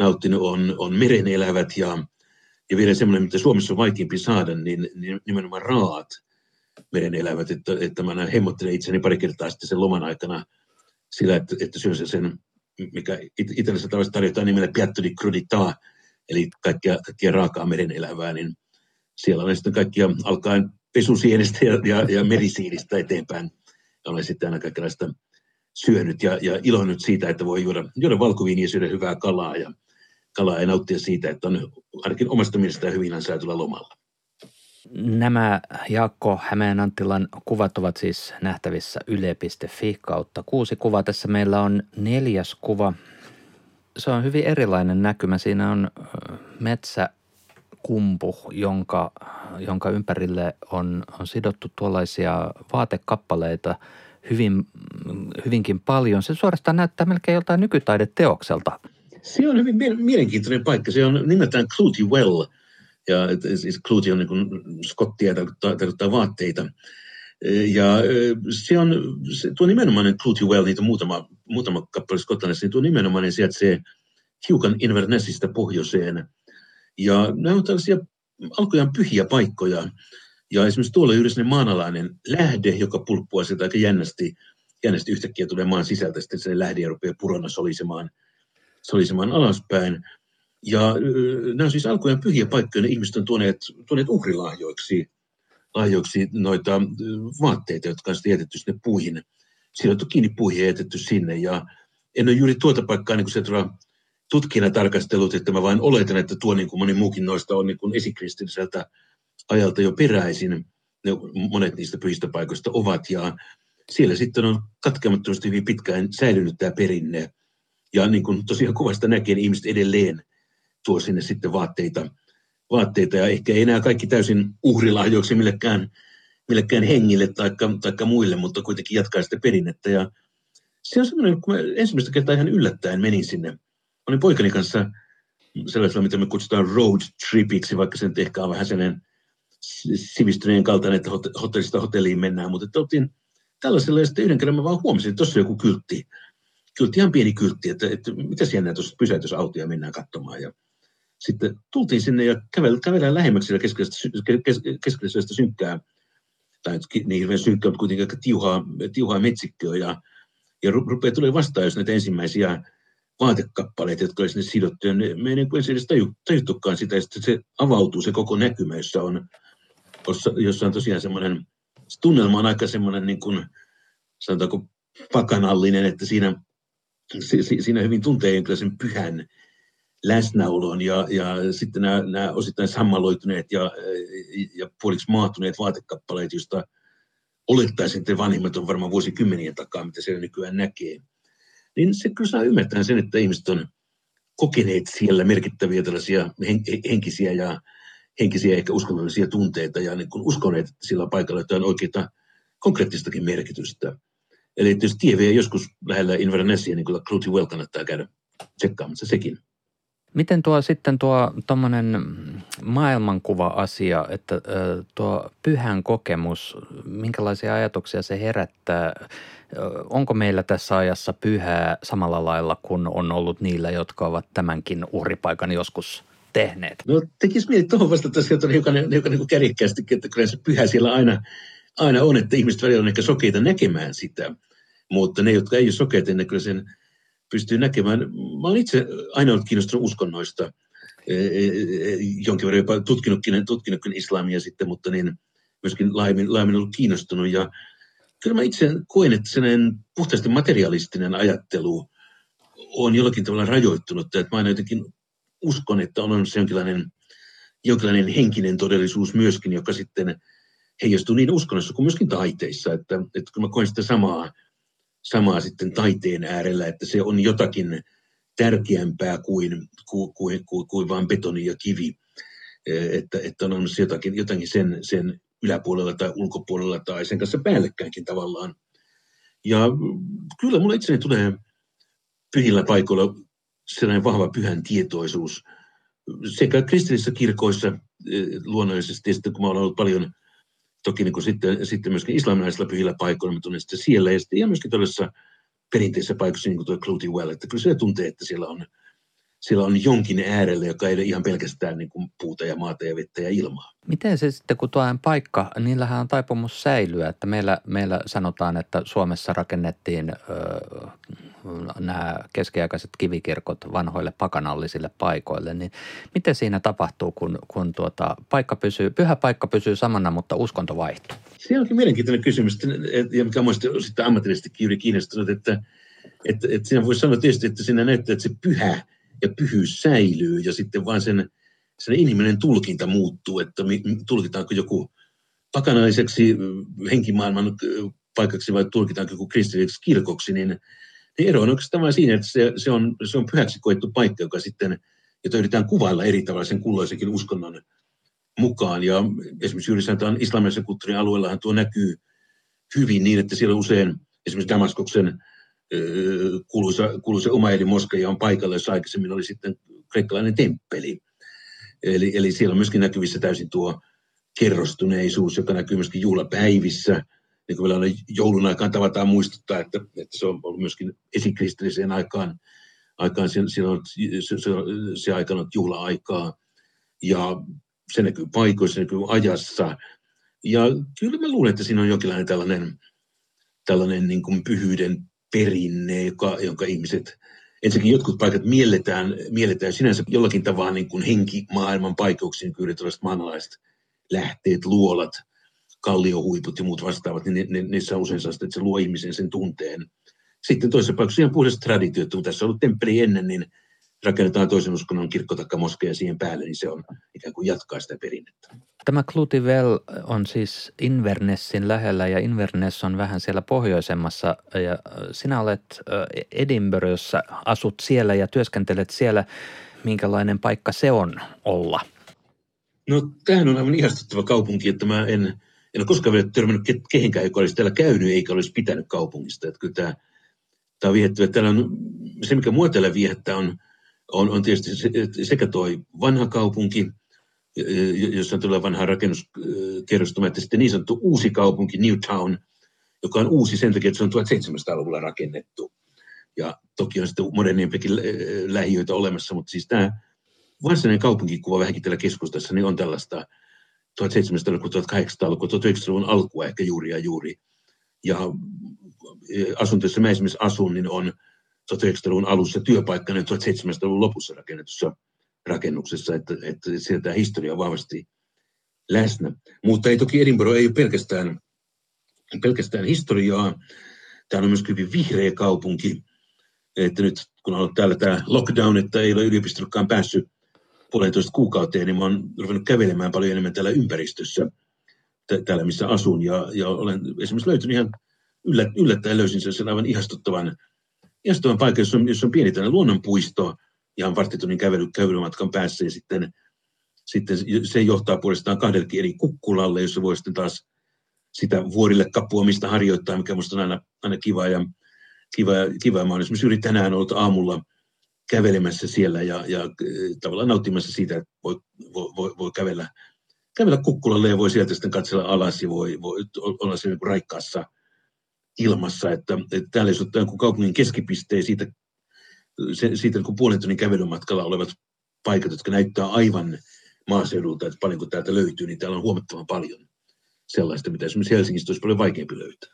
nauttinut on, on meren elävät ja, ja vielä semmoinen, mitä Suomessa on vaikeampi saada, niin nimenomaan raat. Meren elävät, että, että mä hemmottelen itseni pari kertaa sitten sen loman aikana sillä, että, että syön sen, mikä it, Italiassa tavallisesti tarjotaan nimellä piatto di crudità, eli kaikkia, kaikkia raakaa meren elävää, niin siellä on sitten kaikkia alkaen pesusienistä ja, ja, ja merisiinistä eteenpäin. Olen sitten aina kaikenlaista syönyt ja, ja iloinut siitä, että voi juoda, juoda valkoviiniä ja syödä hyvää kalaa ja, kalaa ja nauttia siitä, että on ainakin omasta mielestään hyvin ansaitulla lomalla. Nämä Jaakko Hämeen-Anttilan kuvat ovat siis nähtävissä yle piste fi kautta kuusi kuvaa. Tässä meillä on neljäs kuva. Se on hyvin erilainen näkymä. Siinä on metsäkumpu, jonka, jonka ympärille on, on sidottu tuollaisia vaatekappaleita hyvin, hyvinkin paljon. Se suorastaan näyttää melkein joltain nykytaideteokselta. Se on hyvin mielenkiintoinen paikka. Se on nimeltään Clootie Well. Ja siis Clootie on niin kuin skottia, tarkoittaa, tarkoittaa vaatteita. Ja se on, se, tuo nimenomainen Clootie Well, niitä on muutama, muutama kappale Skotlannissa, niin tuo nimenomainen sijaitsee hiukan Invernessistä pohjoiseen. Ja nämä on tällaisia alkujaan pyhiä paikkoja. Ja esimerkiksi tuolla yhdessä maanalainen lähde, joka pulppua sieltä aika jännästi, jännästi yhtäkkiä tulee maan sisältä, sitten se lähde ja rupeaa purona solisemaan, solisemaan alaspäin. Ja nämä on siis alkujaan pyhiä paikkoja, ne ihmiset on tuoneet, tuoneet uhrilahjoiksi lahjoiksi noita vaatteita, jotka on sitten jätetty sinne puihin. Siinä on kiinni puihin jätetty sinne ja en ole juuri tuota paikkaa niin kuin se tuolla tutkijana tarkastellut, että mä vain oletan, että tuo niin kuin moni muukin noista on niin kuin esikristilliseltä ajalta jo peräisin. Ne monet niistä pyhistä paikoista ovat ja siellä sitten on katkeamattomasti hyvin pitkään säilynyt tämä perinne. Ja niin kuin tosiaan kuvasta näkee, niin ihmiset edelleen tuo sinne sitten vaatteita, vaatteita ja ehkä ei enää kaikki täysin uhrilahjoiksi millekään, millekään hengille tai muille, mutta kuitenkin jatkaa sitä perinnettä. Ja se on semmoinen, kun mä ensimmäistä kertaa ihan yllättäen menin sinne. Olin poikani kanssa sellaisella, mitä me kutsutaan road tripiksi, vaikka se nyt ehkä on vähän sellainen sivistyneen kaltainen, että hotellista hotelliin mennään, mutta oltiin tällaisella ja sitten yhden kerran mä vaan huomasin, että tuossa joku kyltti. Kyltti, ihan pieni kyltti, että, että mitä siellä tuossa pysäytysautoja mennään katsomaan ja sitten tultiin sinne ja kävellään lähemmäksi siellä keskellä synkkää, tai niin hirveän synkkää, mutta kuitenkin aika tiuhaa, tiuhaa metsikköä. Ja, ja rupeaa tulee vastaan, jos näitä ensimmäisiä vaatekappaleita, jotka oli sinne sidottu. Ja ne, me ei niin kuin ensin edes taju, tajuttukaan sitä, ja sitten se avautuu se koko näkymä, jossa on, jossa on tosiaan semmoinen, se tunnelma on aika semmoinen, niin kuin, sanotaanko pakanallinen, että siinä, siinä hyvin tuntee jonkinlaisen pyhän läsnäolon ja, ja sitten nämä, nämä osittain sammaloituneet ja, ja puoliksi maatuneet vaatekappaleet, joista olettaisin, että vanhimmat on varmaan vuosikymmenien takaa, mitä siellä nykyään näkee. Niin se kyllä saa ymmärtää sen, että ihmiset on kokeneet siellä merkittäviä tällaisia henkisiä ja henkisiä ehkä uskonnollisia tunteita ja niin kuin uskoneet, että sillä paikalla jotain oikeaa konkreettistakin merkitystä. Eli jos tie vie joskus lähellä Invernessia, niin kyllä Clootie Well kannattaa käydä tsekkaamassa sekin. Miten tuo sitten tuo tommonen maailmankuva-asia, että tuo pyhän kokemus, minkälaisia ajatuksia se herättää? Onko meillä tässä ajassa pyhää samalla lailla kuin on ollut niillä, jotka ovat tämänkin uhripaikan joskus tehneet? No tekisi mieli tuohon vastata sieltä hiukan, hiukan niin kärjekkäästikin, että kyllä se pyhä siellä aina... Aina on, että ihmiset välillä on ehkä sokeita näkemään sitä, mutta ne, jotka ei ole sokeita, niin kyllä sen pystyy näkemään. Mä olen itse aina ollut kiinnostunut uskonnoista, jonkin verran jopa tutkinutkin, tutkinutkin islamia sitten, mutta niin myöskin laajemmin, laajemmin ollut kiinnostunut. Ja kyllä mä itse koen, että sellainen puhtaasti materialistinen ajattelu on jollakin tavalla rajoittunut. Että mä aina jotenkin uskon, että on se jonkinlainen, jonkinlainen henkinen todellisuus myöskin, joka sitten heijastuu niin uskonnossa kuin myöskin taiteissa. Että, että kun mä koen sitä samaa, samaa sitten taiteen äärellä, että se on jotakin tärkeämpää kuin, kuin, kuin, kuin vain betoni ja kivi. Että, että on olemassa jotakin, jotakin sen, sen yläpuolella tai ulkopuolella tai sen kanssa päällekkäinkin tavallaan. Ja kyllä mulla itseni tulee pyhillä paikoilla sellainen vahva pyhän tietoisuus sekä kristillisissä kirkoissa luonnollisesti, ja sitten kun mä olen ollut paljon, toki niin kuin sitten, sitten myöskin islamilaisilla pyhillä paikoilla, mä tunnen sitten siellä ja, sitten, ja myöskin tällaisissa perinteisissä paikoissa, niin kuin tuo Clootie Well, että kyllä se tuntee, että siellä on, siellä on jonkin äärellä, joka ei ole ihan pelkästään niin kuin puuta ja maata ja vettä ja ilmaa. Miten se sitten, kun tuo paikka, niillähän on taipumus säilyä, että meillä, meillä sanotaan, että Suomessa rakennettiin ö, nämä keskiaikaiset kivikirkot vanhoille pakanallisille paikoille, niin miten siinä tapahtuu, kun, kun tuota, paikka pysyy, pyhä paikka pysyy samana, mutta uskonto vaihtuu? Se onkin mielenkiintoinen kysymys, ja mikä on sitten ammatillisestikin yli kiinnostunut, että, että, että siinä voi sanoa tietysti, että siinä näyttää, että se pyhä ja pyhyys säilyy, ja sitten vaan sen, sen inhimillinen tulkinta muuttuu, että tulkitaanko joku pakanalliseksi henkimaailman paikaksi vai tulkitaanko joku kristilliseksi kirkoksi, niin ne ero on oikeastaan vain siinä, että se, se, on, se on pyhäksi koettu paikka, joka sitten, jota yritetään kuvailla eri tavalla sen kulloisenkin uskonnon mukaan. Ja esimerkiksi juuri sanotaan islamilaisen kulttuurin alueellahan tuo näkyy hyvin niin, että siellä usein esimerkiksi Damaskoksen kuuluisa, kuuluisa omaeli moskeja on paikalla, jossa aikaisemmin oli sitten kreikkalainen temppeli. Eli, eli siellä on myöskin näkyvissä täysin tuo kerrostuneisuus, joka näkyy myöskin juhlapäivissä. Niin kuin meillä joulun aikaan tavataan muistuttaa, että, että se on ollut myöskin esikristilliseen aikaan. aikaan se, se, se, se, se aikana on juhla-aikaa. Ja se näkyy paikoissa, se näkyy ajassa. Ja kyllä mä luulen, että siinä on jonkinlainen tällainen, tällainen niin kuin pyhyyden perinne, joka, jonka ihmiset, ensinnäkin jotkut paikat mielletään, mielletään sinänsä jollakin tavalla niin kuin henkimaailman paikauksiin, kyllä tällaiset maanalaiset lähteet, luolat, kalliohuiput ja muut vastaavat, niin ne, ne, niissä on usein sellaista, että se luo ihmisen sen tunteen. Sitten toisessa paikassa ihan puhdasta traditiota, kun tässä on ollut temppeli ennen, niin rakennetaan toisen uskonnon kirkko taikka moskeja siihen päälle, niin se on ikään kuin jatkaa sitä perinnettä. Tämä Clootie Well on siis Invernessin lähellä, ja Inverness on vähän siellä pohjoisemmassa, ja sinä olet Edinburghissa, asut siellä ja työskentelet siellä. Minkälainen paikka se on olla? No tämähän on aivan ihastuttava kaupunki, että mä en, en ole koskaan vielä törmännyt kehenkään, joka olisi täällä käynyt eikä olisi pitänyt kaupungista. Että kyllä tämä, tämä on viehättävä. Täällä on, se mikä mua täällä viehättää on, On, on tietysti se, sekä tuo vanha kaupunki, jossa on tullut vanha rakennuskerrostuma, että sitten niin sanottu uusi kaupunki, Newtown, joka on uusi sen takia, että se on seitsemäntoistasataa-luvulla rakennettu. Ja toki on sitten modernimpiakin lähiöitä olemassa, mutta siis tämä varsinainen kaupunkikuva vähänkin täällä keskustassa, niin on tällaista seitsemäntoistasataa-luvun, kahdeksantoistasataa-luvun, yhdeksäntoistasadan-luvun alkua ehkä juuri ja juuri. Ja asunto, jossa mä esimerkiksi asun, niin on tuhatyhdeksänsataaluvun alussa työpaikkana ja tuhatseitsemänsataaluvun lopussa rakennetussa rakennuksessa, että, että siellä tämä historia on vahvasti läsnä. Mutta ei toki Edinburgh ei ole pelkästään, pelkästään historiaa. Täällä on myös hyvin vihreä kaupunki, että nyt kun on ollut täällä tämä lockdown, että ei ole yliopistollekaan päässyt puolentoista kuukauteen, niin mä oon ruvennut kävelemään paljon enemmän täällä ympäristössä, täällä missä asun, ja, ja olen esimerkiksi löytynyt ihan yllättäen löysin sen aivan ihastuttavan Ihastuvan paikka, jossa on, jossa on pieni tällainen luonnonpuisto, ihan varttitunnin kävely, kävelymatkan päässä, ja sitten, sitten se johtaa puolestaan kahdellekin eri kukkulalle, jossa voi sitten taas sitä vuorille kapua, mistä harjoittaa, mikä minusta on aina, aina kivaa. Ja, kiva, kiva. Mä olen esimerkiksi juuri tänään ollut aamulla kävelemässä siellä ja, ja tavallaan nauttimassa siitä, että voi, voi, voi kävellä, kävellä kukkulalle ja voi sieltä sitten katsella alas ja voi, voi olla siellä niin raikkaassa ilmassa, että, että täällä ei ole kaupungin keskipisteen siitä, se, siitä niin puolen tunnin kävelymatkalla olevat paikat, jotka näyttää aivan maaseudulta, että paljon kun täältä löytyy, niin täällä on huomattavan paljon sellaista, mitä esimerkiksi Helsingistä olisi paljon vaikeampi löytää.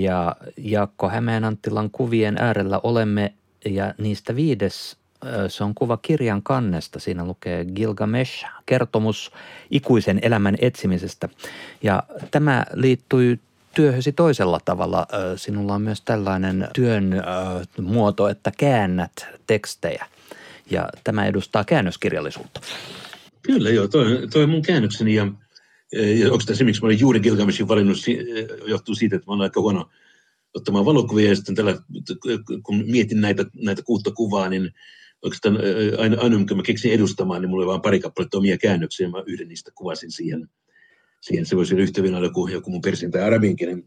ja Jaakko Hämeen-Anttilan kuvien äärellä olemme ja niistä viides, se on kuva kirjan kannesta. Siinä lukee Gilgamesh, kertomus ikuisen elämän etsimisestä ja tämä liittyy työhösi toisella tavalla. Sinulla on myös tällainen työn muoto, että käännät tekstejä ja tämä edustaa käännöskirjallisuutta. Kyllä joo, toi, toi mun käännökseni ja, ja oikeastaan se, miksi mä olen juuri Gilgameshin valinnut, johtuu siitä, että mä olen aika huono ottamaan valokuvia ja sitten tällä, kun mietin näitä, näitä kuutta kuvaa, niin oikeastaan aina, aina kun mä keksin edustamaan, niin mulla oli vaan pari kappaletta omia käännöksiä ja mä yhden niistä kuvasin siihen. Siihen se voisi olla yhtä vielä joku, joku mun persian tai arabinkielen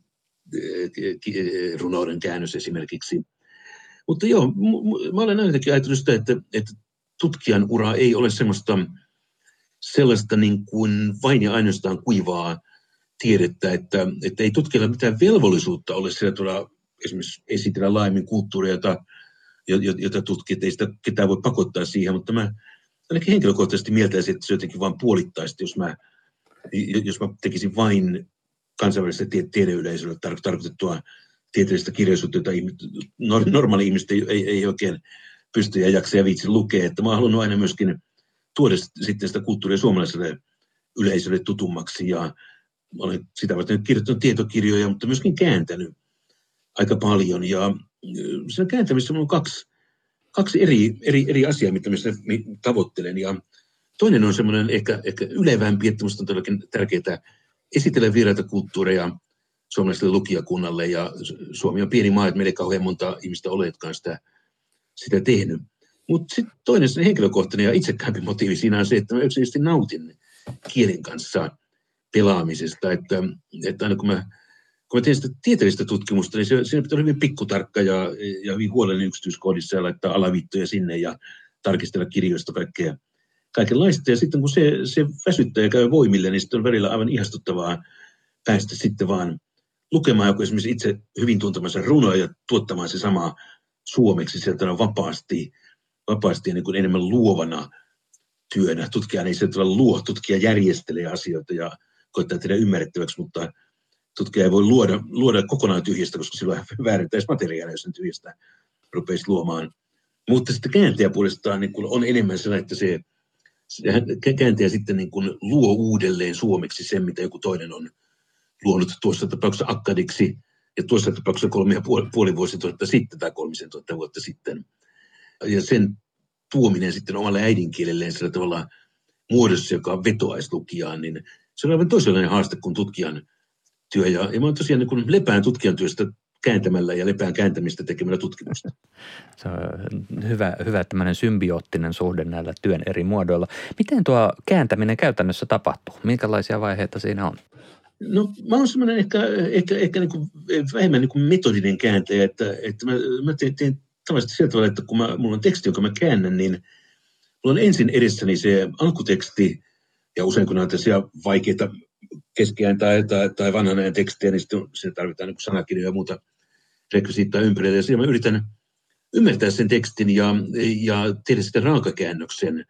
runouden käännös esimerkiksi. Mutta joo, mä olen ainakin ajatellut sitä, että, että tutkijan ura ei ole semmoista sellaista niin kuin vain ja ainoastaan kuivaa tiedettä, että, että ei tutkijalla mitään velvollisuutta ole sillä tavalla esimerkiksi esitellä laajemmin kulttuuria, jota, jota tutkijat, ei sitä ketään voi pakottaa siihen, mutta mä ainakin henkilökohtaisesti mieltäisin, että se jotenkin vain puolittaisesti, jos mä Jos mä tekisin vain kansainväliselle tiedeyleisölle tarkoitettua tieteellistä kirjallisuutta, jota normaali ihmiset ei, ei oikein pysty ja jaksa ja viitsi lukea. Että mä haluan aina myöskin tuoda sitten sitä kulttuuria suomalaiselle yleisölle tutummaksi. Ja olen sitä varten kirjoittanut tietokirjoja, mutta myöskin kääntänyt aika paljon. Ja sen kääntämisessä on kaksi, kaksi eri, eri, eri asiaa, mitä mä tavoittelen. Ja toinen on semmoinen ehkä, ehkä ylevämpi, että minusta on todellakin tärkeää esitellä vieraita kulttuureja suomalaiselle lukijakunnalle. Ja Suomi on pieni maa, että meillä ei kauhean monta ihmistä ole, jotka on sitä, sitä tehnyt. Mutta sitten toinen henkilökohtainen ja itsekäämpi motiivi siinä on se, että minä yksinkertaisesti nautin kielen kanssa pelaamisesta. Että, että aina kun mä, kun mä teen sitä tieteellistä tutkimusta, niin se, siinä pitää olla hyvin pikkutarkka ja, ja hyvin huolellinen yksityiskohdissa ja laittaa alaviittoja sinne ja tarkistella kirjoista kaikkea. Kaikenlaista. Ja sitten kun se, se väsyttää ja käy voimille, niin sitten on välillä aivan ihastuttavaa päästä sitten vaan lukemaan joku esimerkiksi itse hyvin tuntemansa runoa ja tuottamaan se sama suomeksi sieltä vapaasti, vapaasti niin kuin enemmän luovana työnä. Tutkija ei sieltä luo, tutkija järjestelee asioita ja koittaa tehdä ymmärrettäväksi, mutta tutkija ei voi luoda, luoda kokonaan tyhjästä, koska silloin väärentäisi materiaalia, jos sen tyhjästä rupeisi luomaan. Mutta sitten kääntäjä puolestaan niin on enemmän sellainen, että se kääntäjä sitten niin kuin luo uudelleen suomeksi sen, mitä joku toinen on luonut tuossa tapauksessa akkadiksi ja tuossa tapauksessa kolme ja puoli vuosituhatta sitten tai kolmisen tuhatta vuotta sitten. Ja sen tuominen sitten omalle äidinkielelleen sillä tavalla muodossa, joka vetoaisi lukijaan, niin se on aivan toisenlainen haaste kuin tutkijan työ. Ja, ja mä oon tosiaan niin kuin lepään tutkijan työstä kääntämällä ja lepään kääntämistä tekemällä tutkimusta. Se on hyvä, hyvä tämmöinen symbioottinen suhde näillä työn eri muodoilla. Miten tuo kääntäminen käytännössä tapahtuu? Minkälaisia vaiheita siinä on? No mä oon semmoinen ehkä, ehkä, ehkä niin kuin vähemmän niin kuin metodinen kääntäjä, että, että mä, mä teen, teen tavallisesti sieltä tavalla, että kun mä, mulla on teksti, jonka mä käännän, niin mulla on ensin edessäni se alkuteksti ja usein kun on tällaisia vaikeita keskiään tai, tai, tai vanhan ajan tekstejä, niin sitten siinä tarvitaan niin sanakirjoja ja muuta rekvisiittaa ympärillä. Ja siinä mä yritän ymmärtää sen tekstin ja, ja tehdä sitä raakakäännöksen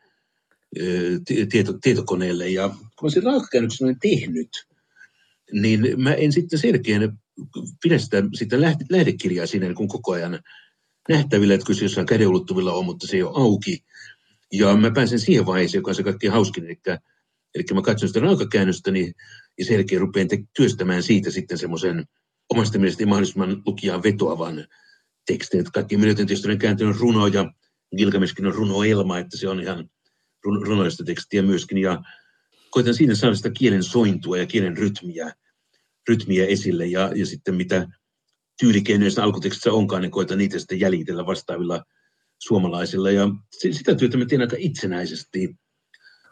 tieto, tietokoneelle. Ja kun mä sen raakakäännöksen olen tehnyt, niin mä en sitten selkeänä pidä sitä, sitä lähde, lähdekirjaa siinä niin kuin koko ajan nähtävillä, että kyllä se jossain käden ulottuvilla on, mutta se ei ole auki. Ja mä pääsen siihen vaiheeseen, joka on se kaikkein hauskin, eli Eli mä katson sitä raakakäännöstäni ja sen jälkeen rupean te- työstämään siitä sitten semmoisen omasta mielestäni mahdollisimman lukijaan vetoavan tekstin. Että kaikki minä tietysti olen kääntänyt runoja, Gilgameshkin on runoelma, että se on ihan run- runoista tekstiä myöskin. Ja koitan siinä saada sitä kielen sointua ja kielen rytmiä, rytmiä esille. Ja, ja sitten mitä tyylikeinoissa alkutekstissä onkaan, niin koitan niitä sitten jäljitellä vastaavilla suomalaisilla. Ja se, sitä työtä mä teen aika itsenäisesti.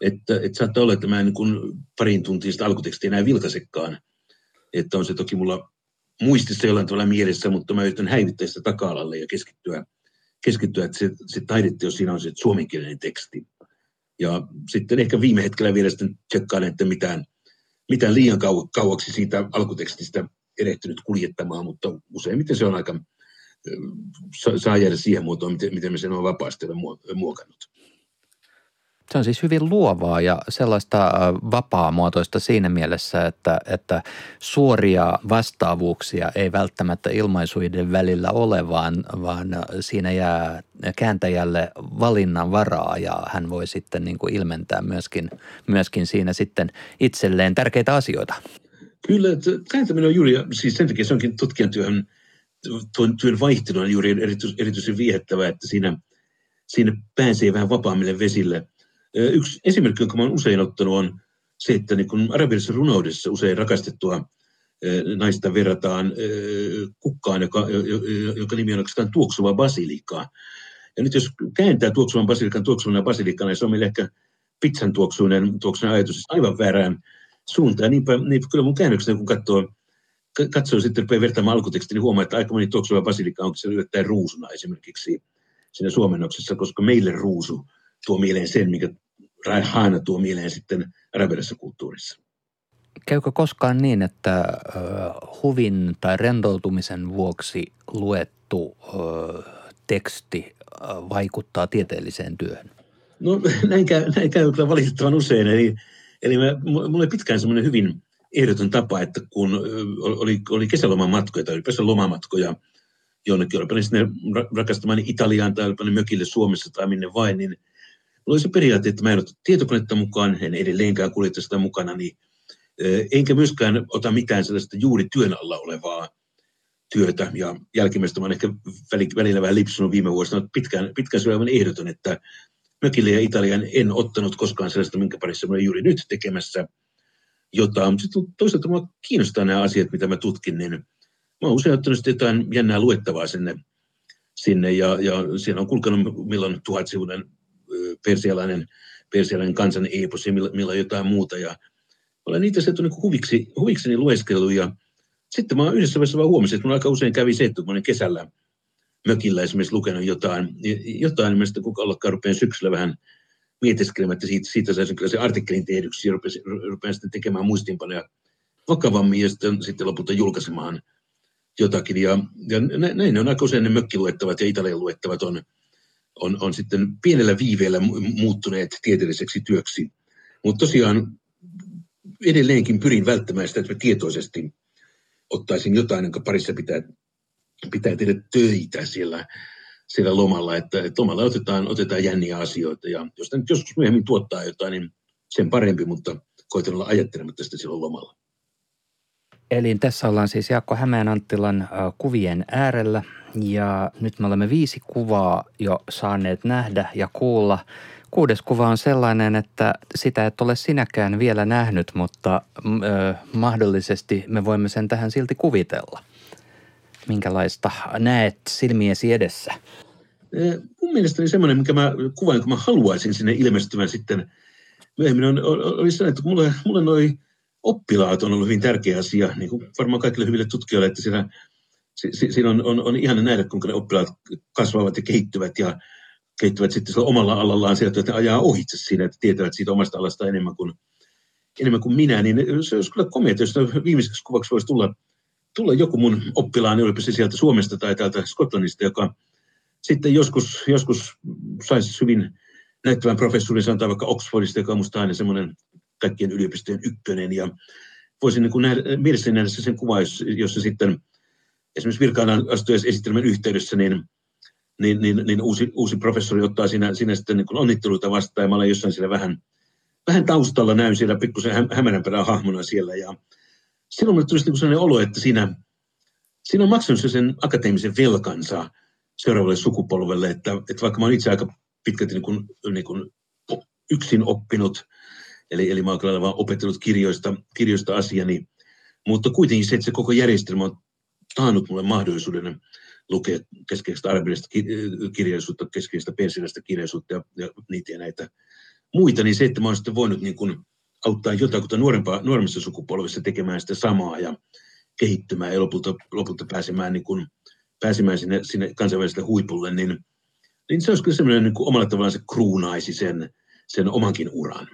Että, että saattaa olla, että mä en niin kuin pariin tuntiin sitä alkutekstiä enää vilkaisekaan. Että on se toki mulla muistissa jollain tavalla mielessä, mutta mä yritän häivyttää sitä taka-alalle ja keskittyä, keskittyä että se, se taideteos siinä on se suomenkielinen teksti. Ja sitten ehkä viime hetkellä vielä sitten tsekkailen, että mitään, mitään liian kau- kauaksi siitä alkutekstistä erehtynyt kuljettamaan, mutta useimmiten se on aika, saa jäädä siihen muotoon, miten, miten mä sen on vapaasti muokannut. Se on siis hyvin luovaa ja sellaista vapaamuotoista siinä mielessä, että, että suoria vastaavuuksia ei välttämättä ilmaisuiden välillä ole, vaan, vaan siinä jää kääntäjälle valinnan varaa ja hän voi sitten niin kuin ilmentää myöskin, myöskin siinä sitten itselleen tärkeitä asioita. Kyllä, kääntäminen on juuri, siis sen takia se onkin tutkijan työn, työn vaihtelu on juuri erityisen viehättävää, että siinä, siinä pääsee vähän vapaammille vesille. Yksi esimerkki, jonka olen usein ottanut, on se, että niin kun arabialaisessa runoudessa usein rakastettua naista verrataan kukkaan, joka, joka nimi on oikeastaan tuoksuva basilikaa. Ja nyt jos kääntää tuoksuvan basilikan tuoksuvana basilikana, niin se on meillä ehkä pitsan tuoksuinen, tuoksuinen ajatus aivan väärään suuntaan. Niinpä, niinpä kyllä mun käännöksenä, kun katsoo, katsoo sitten rupeaa vertaamaan alkutekstin, niin huomaa, että aika moni tuoksuva basilika onko siellä yllättäen ruusuna esimerkiksi siinä suomennoksessa, koska meille ruusu tuo mieleen sen, mikä Raihana tuo mieleen sitten arabialaisessa kulttuurissa. Käykö koskaan niin, että huvin tai rentoutumisen vuoksi luettu teksti vaikuttaa tieteelliseen työhön? No näin käy, näin käy kyllä valitettavan usein. Eli, eli mä, mulla oli pitkään semmoinen hyvin ehdoton tapa, että kun oli, oli kesälomamatkoja tai ylipäänsä lomamatkoja jonnekin, olipa ne sinne rakastamaan Italiaan tai olipa ne mökille Suomessa tai minne vain, niin mulla oli se periaate, että mä en ota tietokonetta mukaan, en edelleenkään kuljeta sitä mukana, niin enkä myöskään ota mitään sellaista juuri työn alla olevaa työtä. Ja jälkimmäistä mä oon ehkä välillä vähän lipsunut viime vuosina, pitkään, pitkään se oli aivan ehdoton, että mökille ja Italiaan en ottanut koskaan sellaista, minkä parissa mä olen juuri nyt tekemässä jotain. Mutta sitten toisaalta mua kiinnostaa nämä asiat, mitä mä tutkin, niin mä oon usein ottanut jotain jännää luettavaa sinne, sinne ja, ja siellä on kulkenut milloin tuhatsivuinen persialainen, persialainen kansan eepos ja millä, millä jotain muuta. Ja olen niitä sieltä niin huviksi, huvikseni lueskellut ja sitten mä yhdessä vaiheessa vaan huomasin, että minulla aika usein kävi se, että kun olen kesällä mökillä esimerkiksi lukenut jotain, jotain niin mä sitten kukaan ollakaan rupean syksyllä vähän mietiskelemään, että siitä, siitä saisin kyllä se artikkelin tehdyksi ja rupean sitten tekemään muistiinpanoja vakavammin ja sitten, sitten lopulta julkaisemaan jotakin. Ja, ja näin on aika usein ne mökkiluettavat ja Italian luettavat on On, on sitten pienellä viiveellä muuttuneet tieteelliseksi työksi. Mutta tosiaan edelleenkin pyrin välttämään sitä, että mä tietoisesti ottaisin jotain, jonka parissa pitää, pitää tehdä töitä siellä, siellä lomalla. Että, että lomalla otetaan, otetaan jänniä asioita ja jos tämä nyt joskus myöhemmin tuottaa jotain, niin sen parempi, mutta koitan olla ajattelematta sitä silloin lomalla. Eli tässä ollaan siis Jaakko Hämeen-Anttilan kuvien äärellä ja nyt me olemme viisi kuvaa jo saaneet nähdä ja kuulla. Kuudes kuva on sellainen, että sitä et ole sinäkään vielä nähnyt, mutta ö, mahdollisesti me voimme sen tähän silti kuvitella. Minkälaista näet silmiesi edessä? Mun mielestäni semmoinen, minkä mä kuvan, jonka mä haluaisin sinne ilmestyvän sitten myöhemmin, on, oli se, että mulle, mulle noi oppilaat on ollut hyvin tärkeä asia, niin kuin varmaan kaikille hyville tutkijoille, että siinä, siinä on, on, on ihana nähdä, kuinka ne oppilaat kasvavat ja kehittyvät ja kehittyvät sitten omalla alallaan sieltä, että ne ajaa ohitse siinä, että tietävät siitä omasta alasta enemmän kuin, enemmän kuin minä, niin se olisi kyllä komea, jos viimeiseksi kuvaksi voisi tulla, tulla joku mun oppilaani, olipa se sieltä Suomesta tai täältä Skotlannista, joka sitten joskus, joskus saisi hyvin näyttävän professuurin, sanotaan vaikka Oxfordista, joka on musta aina semmoinen kaikkien yliopistojen ykkönen, ja voisin niin kuin nähdä, mielessäni nähdä sen kuvan, jossa sitten esimerkiksi virkaan astuessa esittelmän yhteydessä, niin, niin, niin, niin uusi, uusi professori ottaa siinä, siinä sitten niin kuin onnitteluita vastaan, ja mä olen jossain siellä vähän, vähän taustalla, näyn siellä pikkusen hämäränperään hahmona siellä, ja silloin minulle tulisi niin kuin sellainen olo, että siinä, siinä on maksanut sen akateemisen velkansa seuraavalle sukupolvelle, että, että vaikka mä olen itse aika pitkälti niin kuin, niin kuin yksin oppinut, Eli, eli mä oon kyllä vaan opettanut kirjoista, kirjoista asiani, mutta kuitenkin se, että se koko järjestelmä on taannut mulle mahdollisuuden lukea keskeistä arabialaista kirjallisuutta, keskeistä persialaista kirjallisuutta ja, ja niitä ja näitä muita, niin se, että mä oon sitten voinut niin kuin auttaa jotakuta nuorempaa, nuoremmissa sukupolvissa tekemään sitä samaa ja kehittymään ja lopulta, lopulta pääsemään, niin kuin, pääsemään sinne, sinne kansainväliselle huipulle, niin, niin se olisi kyllä semmoinen niin kuin omalla tavallaan se kruunaisi sen, sen omankin uran.